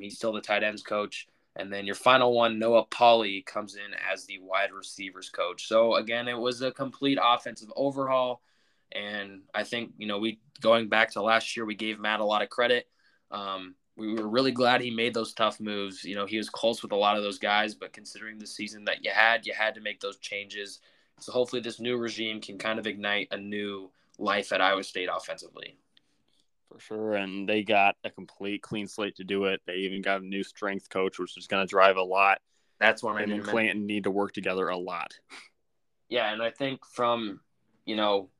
he's still the tight ends coach. And then your final one, Noah Pauley, comes in as the wide receivers coach. So, again, it was a complete offensive overhaul. And I think, you know, going back to last year, we gave Matt a lot of credit. We were really glad he made those tough moves. You know, he was close with a lot of those guys, but considering the season that you had to make those changes. So hopefully this new regime can kind of ignite a new life at Iowa State offensively. For sure, and they got a complete clean slate to do it. They even got a new strength coach, which is going to drive a lot. That's why Brandon and Clanton need to work together a lot. Yeah, and I think from, you know,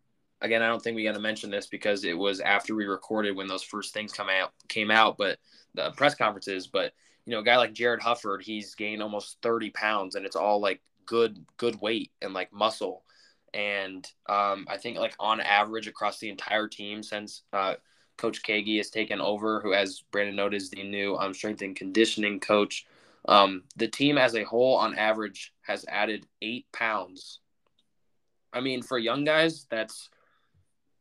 again, I don't think we got to mention this because it was after we recorded when those first things came out, but the press conferences. But, you know, a guy like Jared Hufford, he's gained almost 30 pounds, and it's all like good weight and like muscle. And I think like on average across the entire team since Coach Kagi has taken over, who, as Brandon noted, is the new strength and conditioning coach. The team as a whole, on average, has added 8 pounds. I mean, for young guys,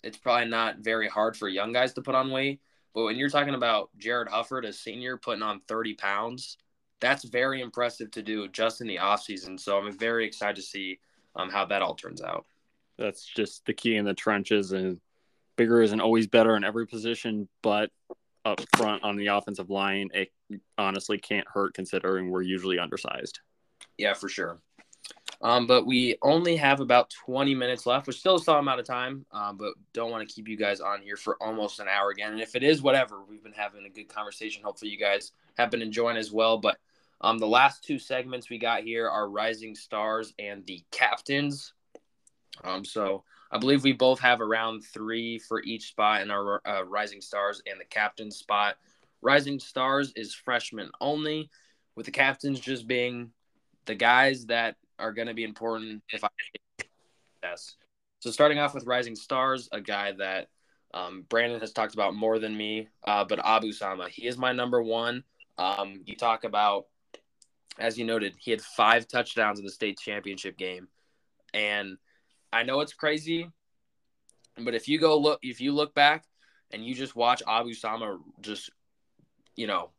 it's probably not very hard for young guys to put on weight. But when you're talking about Jared Hufford, a senior, putting on 30 pounds, that's very impressive to do just in the offseason. So I'm very excited to see how that all turns out. That's just the key in the trenches, and bigger isn't always better in every position, but up front on the offensive line, it honestly can't hurt considering we're usually undersized. Yeah, for sure. But we only have about 20 minutes left, which still is some amount of time, but don't want to keep you guys on here for almost an hour again. And if it is, whatever, we've been having a good conversation. Hopefully you guys have been enjoying as well. But the last two segments we got here are Rising Stars and the Captains. So I believe we both have around 3 for each spot in our Rising Stars and the Captains spot. Rising Stars is freshmen only, with the Captains just being the guys that are going to be important if I guess. So starting off with Rising Stars, a guy that Brandon has talked about more than me, but Abu Sama, he is my number one. You talk about, as you noted, he had 5 touchdowns in the state championship game. And I know it's crazy, but if you look back and you just watch Abu Sama just, you know,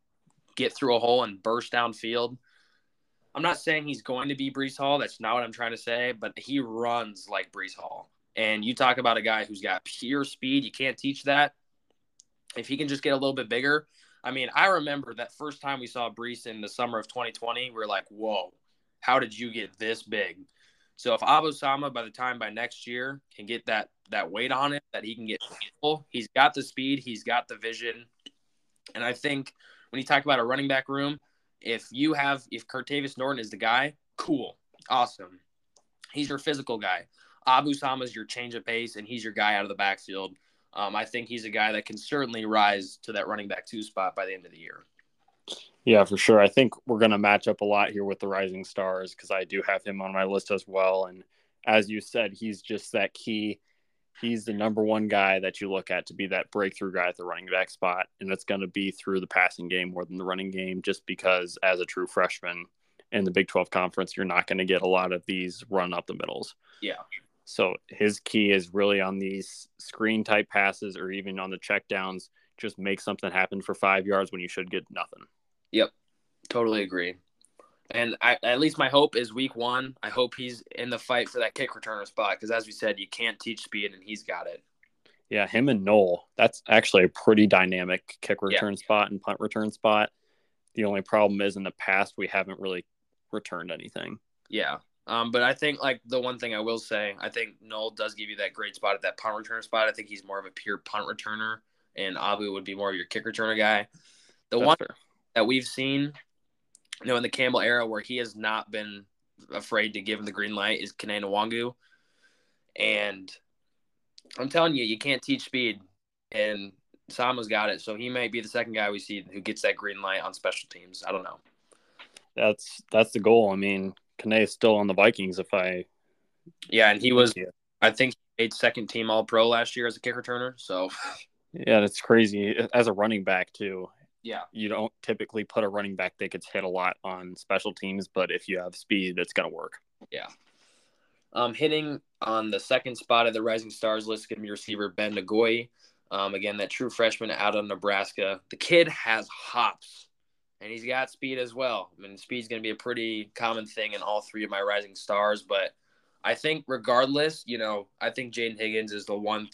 get through a hole and burst downfield. I'm not saying he's going to be Breece Hall. That's not what I'm trying to say, but he runs like Breece Hall. And you talk about a guy who's got pure speed. You can't teach that. if he can just get a little bit bigger. I mean, I remember that first time we saw Breece in the summer of 2020, we were like, whoa, how did you get this big? So if Abu Sama by next year can get that weight on him, that he can get people, he's got the speed, he's got the vision. And I think when you talk about a running back room, if Cartevious Norton is the guy, cool, awesome. He's your physical guy. Abu Sama is your change of pace, and he's your guy out of the backfield. I think he's a guy that can certainly rise to that running back 2 spot by the end of the year. Yeah, for sure. I think we're going to match up a lot here with the Rising Stars because I do have him on my list as well. And as you said, he's just that key. He's the number one guy that you look at to be that breakthrough guy at the running back spot. And it's going to be through the passing game more than the running game, just because as a true freshman in the Big 12 Conference, you're not going to get a lot of these run up the middles. Yeah. So his key is really on these screen type passes or even on the checkdowns. Just make something happen for 5 yards when you should get nothing. Yep, totally agree. And at least my hope is week one, I hope he's in the fight for that kick returner spot because, as we said, you can't teach speed, and he's got it. Yeah, him and Noel, that's actually a pretty dynamic kick return spot and punt return spot. The only problem is in the past we haven't really returned anything. Yeah, but I think the one thing I will say, I think Noel does give you that great spot at that punt returner spot. I think he's more of a pure punt returner, and Abu would be more of your kick returner guy. That's fair. That we've seen, in the Campbell era where he has not been afraid to give him the green light is Kene Nwangwu. And I'm telling you, you can't teach speed. And Sama's got it. So he might be the second guy we see who gets that green light on special teams. I don't know. That's the goal. I mean, Kene is still on the Vikings Yeah, and he was, I think, he made second team All-Pro last year as a kick returner. So yeah, that's crazy. As a running back, too. Yeah, you don't typically put a running back that gets hit a lot on special teams, but if you have speed, it's going to work. Yeah. Hitting on the second spot of the Rising Stars list is going to be receiver Beni Ngoyi. Again, that true freshman out of Nebraska. The kid has hops, and he's got speed as well. I mean, speed's going to be a pretty common thing in all three of my Rising Stars, but I think regardless, I think Jayden Higgins is the one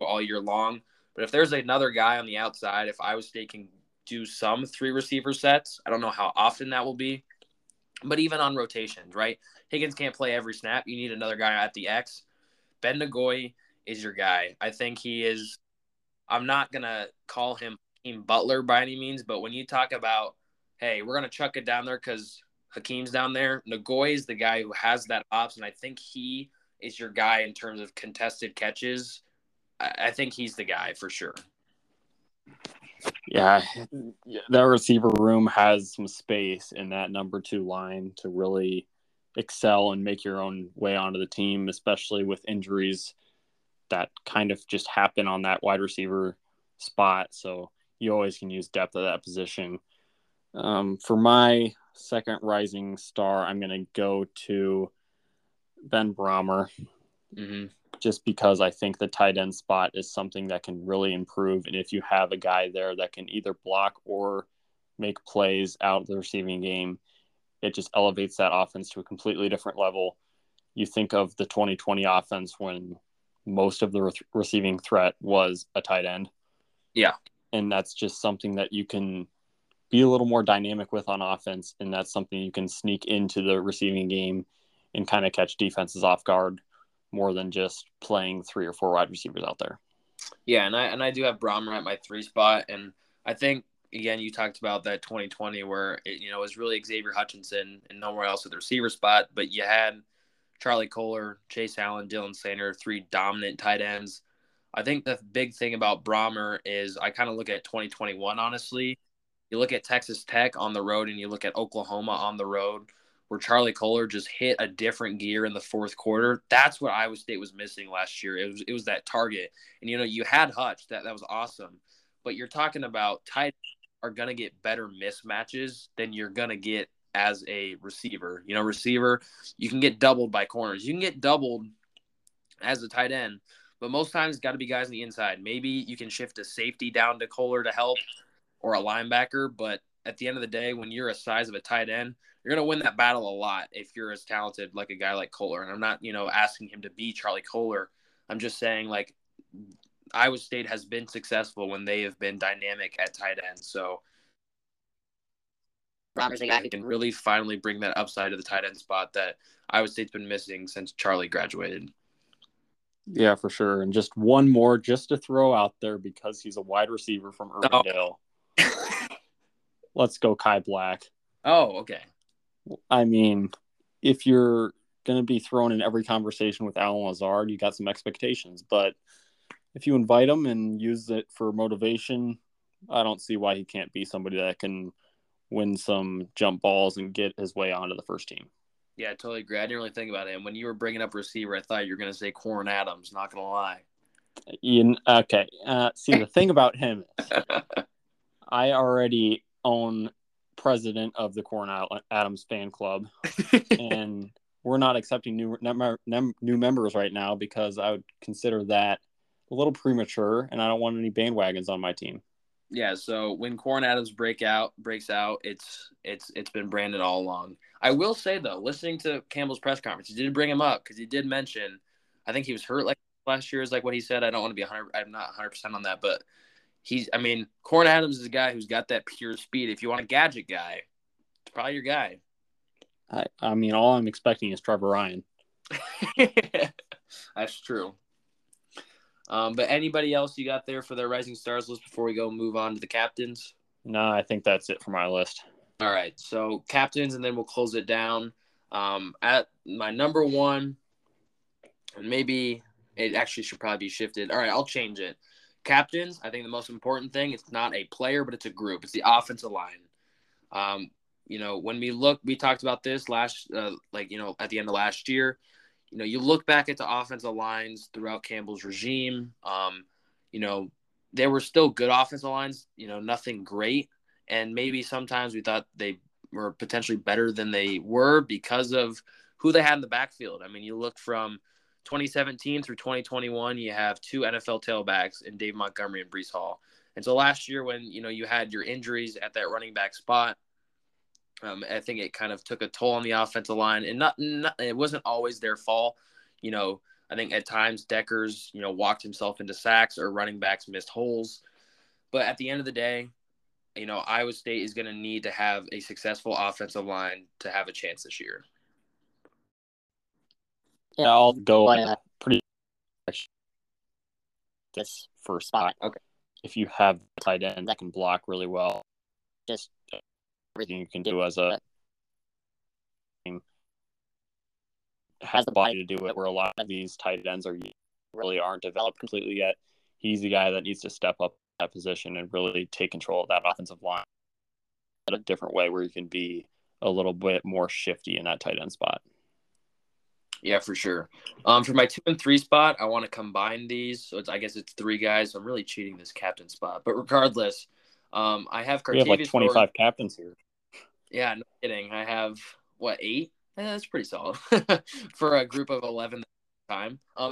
all year long. But if there's another guy on the outside, if Iowa State can do some 3 receiver sets. I don't know how often that will be, but even on rotations, right? Higgins can't play every snap. You need another guy at the X. Beni Ngoyi is your guy. I think he is – I'm not going to call him Hakeem Butler by any means, but when you talk about, hey, we're going to chuck it down there because Hakeem's down there, Ngoyi is the guy who has that ops, and I think he is your guy in terms of contested catches. I think he's the guy for sure. Yeah, that receiver room has some space in that number 2 line to really excel and make your own way onto the team, especially with injuries that kind of just happen on that wide receiver spot. So you always can use depth at that position. For my second Rising Star, I'm going to go to Ben Brommer. Mm-hmm. Just because I think the tight end spot is something that can really improve. And if you have a guy there that can either block or make plays out of the receiving game, it just elevates that offense to a completely different level. You think of the 2020 offense when most of the receiving threat was a tight end. Yeah. And that's just something that you can be a little more dynamic with on offense. And that's something you can sneak into the receiving game and kind of catch defenses off guard, more than just playing 3 or 4 wide receivers out there. Yeah, and I do have Brommer at my 3 spot. And I think, again, you talked about that 2020 where, it was really Xavier Hutchinson and nowhere else at the receiver spot. But you had Charlie Kolar, Chase Allen, Dylan Sander, 3 dominant tight ends. I think the big thing about Brommer is I kind of look at 2021, honestly. You look at Texas Tech on the road and you look at Oklahoma on the road, where Charlie Kolar just hit a different gear in the fourth quarter. That's what Iowa State was missing last year. It was that target. And, you had Hutch. That was awesome. But you're talking about tight ends are going to get better mismatches than you're going to get as a receiver. Receiver, you can get doubled by corners. You can get doubled as a tight end. But most times it's got to be guys on the inside. Maybe you can shift a safety down to Kolar to help or a linebacker. But at the end of the day, when you're a size of a tight end, you're going to win that battle a lot if you're as talented like a guy like Kolar. And I'm not, asking him to be Charlie Kolar. I'm just saying, Iowa State has been successful when they have been dynamic at tight end. So Robert's the guy who can really finally bring that upside to the tight end spot that Iowa State's been missing since Charlie graduated. Yeah, for sure. And just one more just to throw out there because he's a wide receiver from Urbandale. Oh. Let's go Kai Black. Oh, okay. I mean, if you're going to be thrown in every conversation with Allen Lazard, you got some expectations. But if you invite him and use it for motivation, I don't see why he can't be somebody that can win some jump balls and get his way onto the first team. Yeah, I totally agree. I didn't really think about it. And when you were bringing up receiver, I thought you were going to say Corn Adams, not going to lie. Okay. See, the thing about him is I already own president of the Corn Adams fan club, and we're not accepting new members right now because I would consider that a little premature, and I don't want any bandwagons on my team. Yeah, so when Corn Adams breaks out, it's been Brandon all along. I will say, though, listening to Campbell's press conference, he did bring him up because he did mention, I think he was hurt like last year is like what he said. I don't want to be 100%. I'm not 100% on that, but Corn Adams is a guy who's got that pure speed. If you want a gadget guy, it's probably your guy. I mean, all I'm expecting is Trevor Ryan. That's true. But anybody else you got there for their Rising Stars list before we go move on to the captains? No, I think that's it for my list. All right, so captains, and then we'll close it down. At my number one, maybe it actually should probably be shifted. All right, I'll change it. Captains, I think the most important thing, it's not a player, but it's a group. It's the offensive line. When we talked about this at the end of last year. You look back at the offensive lines throughout Campbell's regime, they were still good offensive lines, nothing great. And maybe sometimes we thought they were potentially better than they were because of who they had in the backfield. I mean, you look from 2017 through 2021, you have two NFL tailbacks in Dave Montgomery and Breece Hall. And so last year when, you had your injuries at that running back spot, I think it kind of took a toll on the offensive line, and it wasn't always their fault. I think at times Deckers, walked himself into sacks or running backs missed holes. But at the end of the day, Iowa State is going to need to have a successful offensive line to have a chance this year. Yeah, I'll go pretty this first spot. Okay. If you have a tight end that can block really well, just everything you can do as a team has the body to do it, where a lot of these tight ends really aren't developed completely yet. He's the guy that needs to step up that position and really take control of that offensive line in a different way where you can be a little bit more shifty in that tight end spot. Yeah, for sure. For my 2 and 3 spot, I want to combine these. So I guess it's three guys. So I'm really cheating this captain spot. But regardless, I have Cartevious. We have like 25 Norton. Captains here. Yeah, no kidding. I have, 8? That's pretty solid for a group of 11 time. I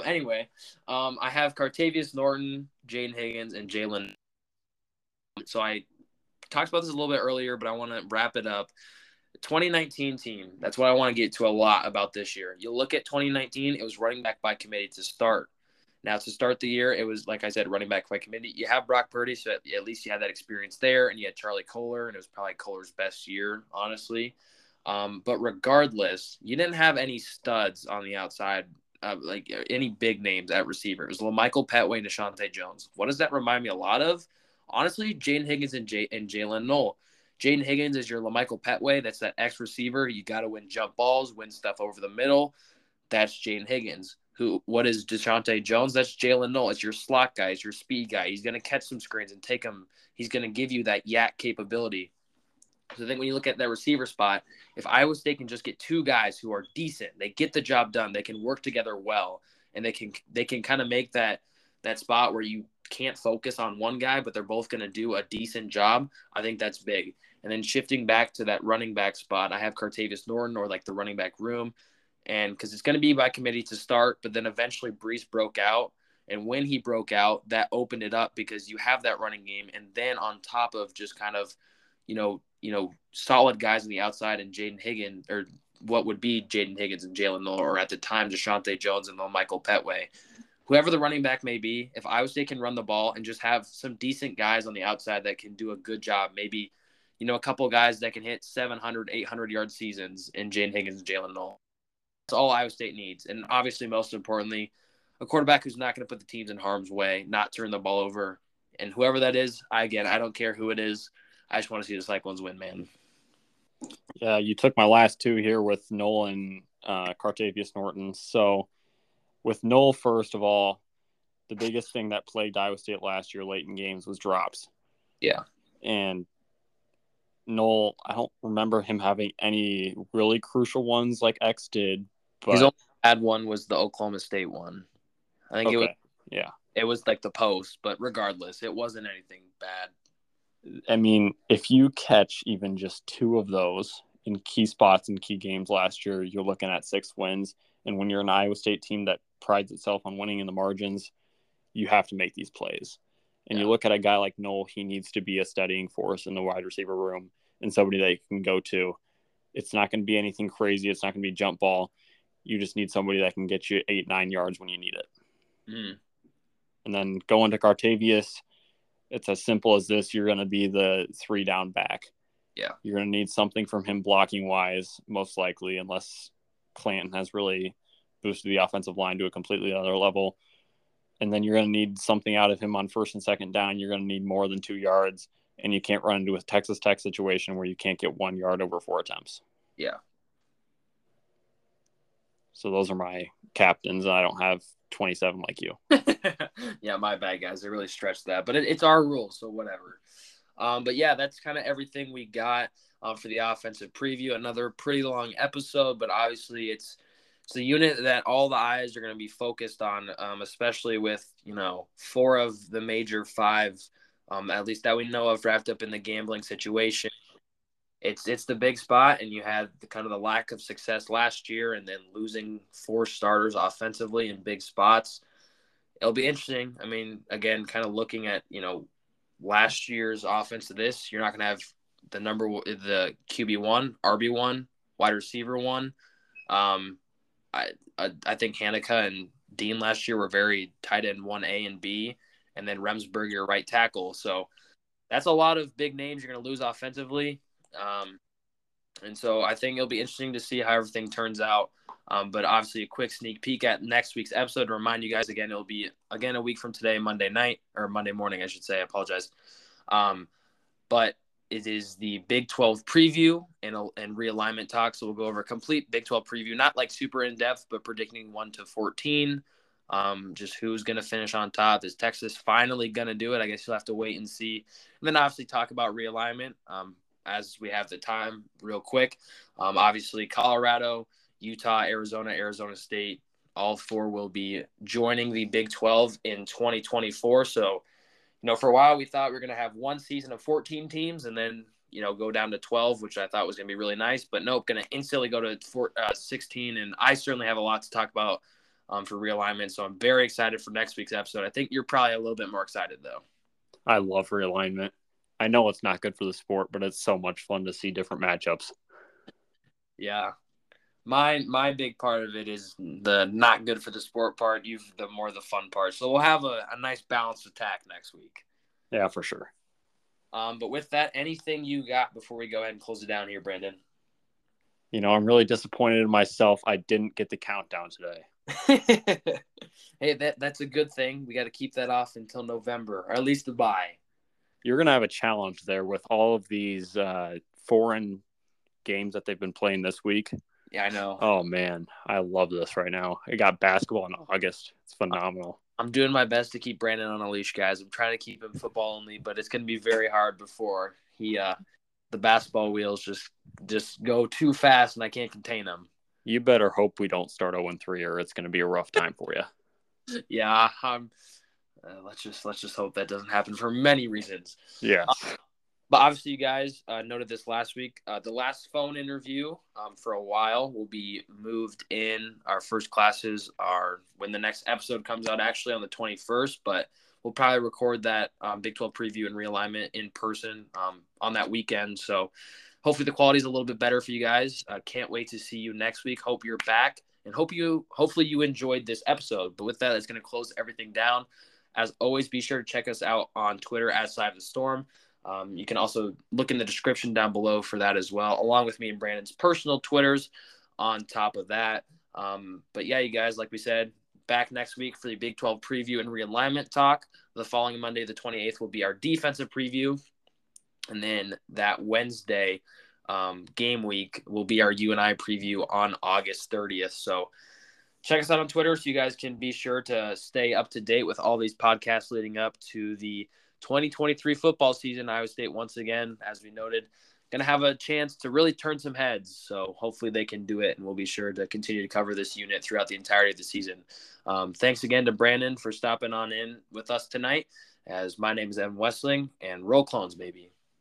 have Cartevious Norton, Jayden Higgins, and Jaylin. So I talked about this a little bit earlier, but I want to wrap it up. The 2019 team, that's what I want to get to a lot about this year. You look at 2019, it was running back by committee to start. Now, to start the year, it was, like I said, running back by committee. You have Brock Purdy, so at least you had that experience there, and you had Charlie Kolar, and it was probably Kohler's best year, honestly. But regardless, you didn't have any studs on the outside, like any big names at receiver. It was LaMichael Petway and DeShante Jones. What does that remind me a lot of? Honestly, Jayden Higgins and Jaylin Noel. Jayden Higgins is your LaMichael Petway. That's that ex-receiver. You got to win jump balls, win stuff over the middle. That's Jayden Higgins. What is DeShante Jones? That's Jaylin Noel. It's your slot guy. It's your speed guy. He's going to catch some screens and take them. He's going to give you that yak capability. So I think when you look at that receiver spot, if Iowa State can just get two guys who are decent, they get the job done, they can work together well, and they can kind of make that spot where you can't focus on one guy, but they're both going to do a decent job, I think that's big. And then shifting back to that running back spot, I have Cartevious Norton or the running back room. And because it's going to be by committee to start, but then eventually Breece broke out. And when he broke out, that opened it up because you have that running game. And then on top of just kind of, solid guys on the outside and Jayden Higgins, or what would be Jayden Higgins and Jaylin Noel, or at the time, DeShante Jones and LaMichael Petway. whoever the running back may be, if Iowa State can run the ball and just have some decent guys on the outside that can do a good job, maybe, you know, a couple guys that can hit 700, 800-yard seasons in Jayden Higgins and Jaylin Noel. That's all Iowa State needs. And obviously, most importantly, a quarterback who's not going to put the teams in harm's way, not turn the ball over. And whoever that is, I don't care who it is. I just want to see the Cyclones win, man. Yeah, you took my last two here with Noel and Cartevious Norton. So with Noel, first of all, the biggest thing that plagued Iowa State last year late in games was drops. Yeah. And Noel, I don't remember him having any really crucial ones like X did. But his only bad one was the Oklahoma State one. I think it was like the post, but regardless, it wasn't anything bad. I mean, if you catch even just two of those in key spots in key games last year, you're looking at 6 wins. And when you're an Iowa State team that prides itself on winning in the margins, you have to make these plays. And you look at a guy like Noel, he needs to be a steadying force in the wide receiver room and somebody that you can go to. It's not going to be anything crazy. It's not going to be jump ball. You just need somebody that can get you 8-9 yards when you need it. Mm. And then going to Cartevious, it's as simple as this. You're going to be the 3-down back. Yeah. You're going to need something from him blocking wise, most likely, unless Clanton has really boosted the offensive line to a completely other level. And then you're going to need something out of him on first and second down. You're going to need more than 2 yards, and you can't run into a Texas Tech situation where you can't get 1 yard over 4 attempts. Yeah. So those are my captains. I don't have 27 like you. Yeah, my bad, guys. They really stretched that. But it's our rule, so whatever. But, yeah, that's kind of everything we got for the offensive preview. Another pretty long episode, but obviously it's a unit that all the eyes are going to be focused on, especially with, you know, 4 of the major 5, at least that we know of, wrapped up in the gambling situation. It's the big spot, and you had the lack of success last year and then losing 4 starters offensively in big spots. It'll be interesting. I mean, again, kind of looking at, you know, last year's offense to this, you're not going to have the QB1, RB1, wide receiver 1. I think Hanukkah and Dean last year were very tight end 1A and B, and then Remsberg, your right tackle. So that's a lot of big names you're going to lose offensively. And so I think it'll be interesting to see how everything turns out. But obviously a quick sneak peek at next week's episode. To remind you guys again, it'll be again a week from today, Monday night, or Monday morning, I should say. I apologize. But it is the Big 12 preview and realignment talk. So we'll go over a complete Big 12 preview, not like super in-depth, but predicting 1 to 14. Just who's going to finish on top. Is Texas finally going to do it? I guess you'll have to wait and see. And then obviously talk about realignment as we have the time real quick. Obviously Colorado, Utah, Arizona, Arizona State, all 4 will be joining the Big 12 in 2024. So, you know, for a while we thought we were going to have 1 season of 14 teams and then, you know, go down to 12, which I thought was going to be really nice. But nope, going to instantly go to 16. And I certainly have a lot to talk about for realignment. So I'm very excited for next week's episode. I think you're probably a little bit more excited, though. I love realignment. I know it's not good for the sport, but it's so much fun to see different matchups. Yeah. My big part of it is the not good for the sport part. You've the more the fun part. So we'll have a nice balanced attack next week. Yeah, for sure. But with that, anything you got before we go ahead and close it down here, Brandon? You know, I'm really disappointed in myself. I didn't get the countdown today. Hey, that's a good thing. We got to keep that off until November, or at least the bye. You're going to have a challenge there with all of these foreign games that they've been playing this week. Yeah, I know. Oh, man. I love this right now. I got basketball in August. It's phenomenal. I'm doing my best to keep Brandon on a leash, guys. I'm trying to keep him football only, but it's going to be very hard before he the basketball wheels just go too fast and I can't contain them. You better hope we don't start 0-3 or it's going to be a rough time for you. Yeah. Let's just hope that doesn't happen for many reasons. Yeah. But obviously, you guys noted this last week. The last phone interview for a while will be moved in. Our first classes are when the next episode comes out, actually on the 21st. But we'll probably record that Big 12 preview and realignment in person on that weekend. So hopefully the quality is a little bit better for you guys. Can't wait to see you next week. Hope you're back. and hopefully you enjoyed this episode. But with that, it's going to close everything down. As always, be sure to check us out on Twitter at Side of the Storm. You can also look in the description down below for that as well, along with me and Brandon's personal Twitters on top of that. But yeah, you guys, like we said, back next week for the Big 12 preview and realignment talk. The following Monday, the 28th, will be our defensive preview. And then that Wednesday game week will be our UNI preview on August 30th. So check us out on Twitter so you guys can be sure to stay up to date with all these podcasts leading up to the 2023 football season. Iowa State, once again, as we noted, going to have a chance to really turn some heads. So hopefully they can do it, and we'll be sure to continue to cover this unit throughout the entirety of the season. Thanks again to Brandon for stopping on in with us tonight. As my name is Evan Wessling, and roll clones, baby.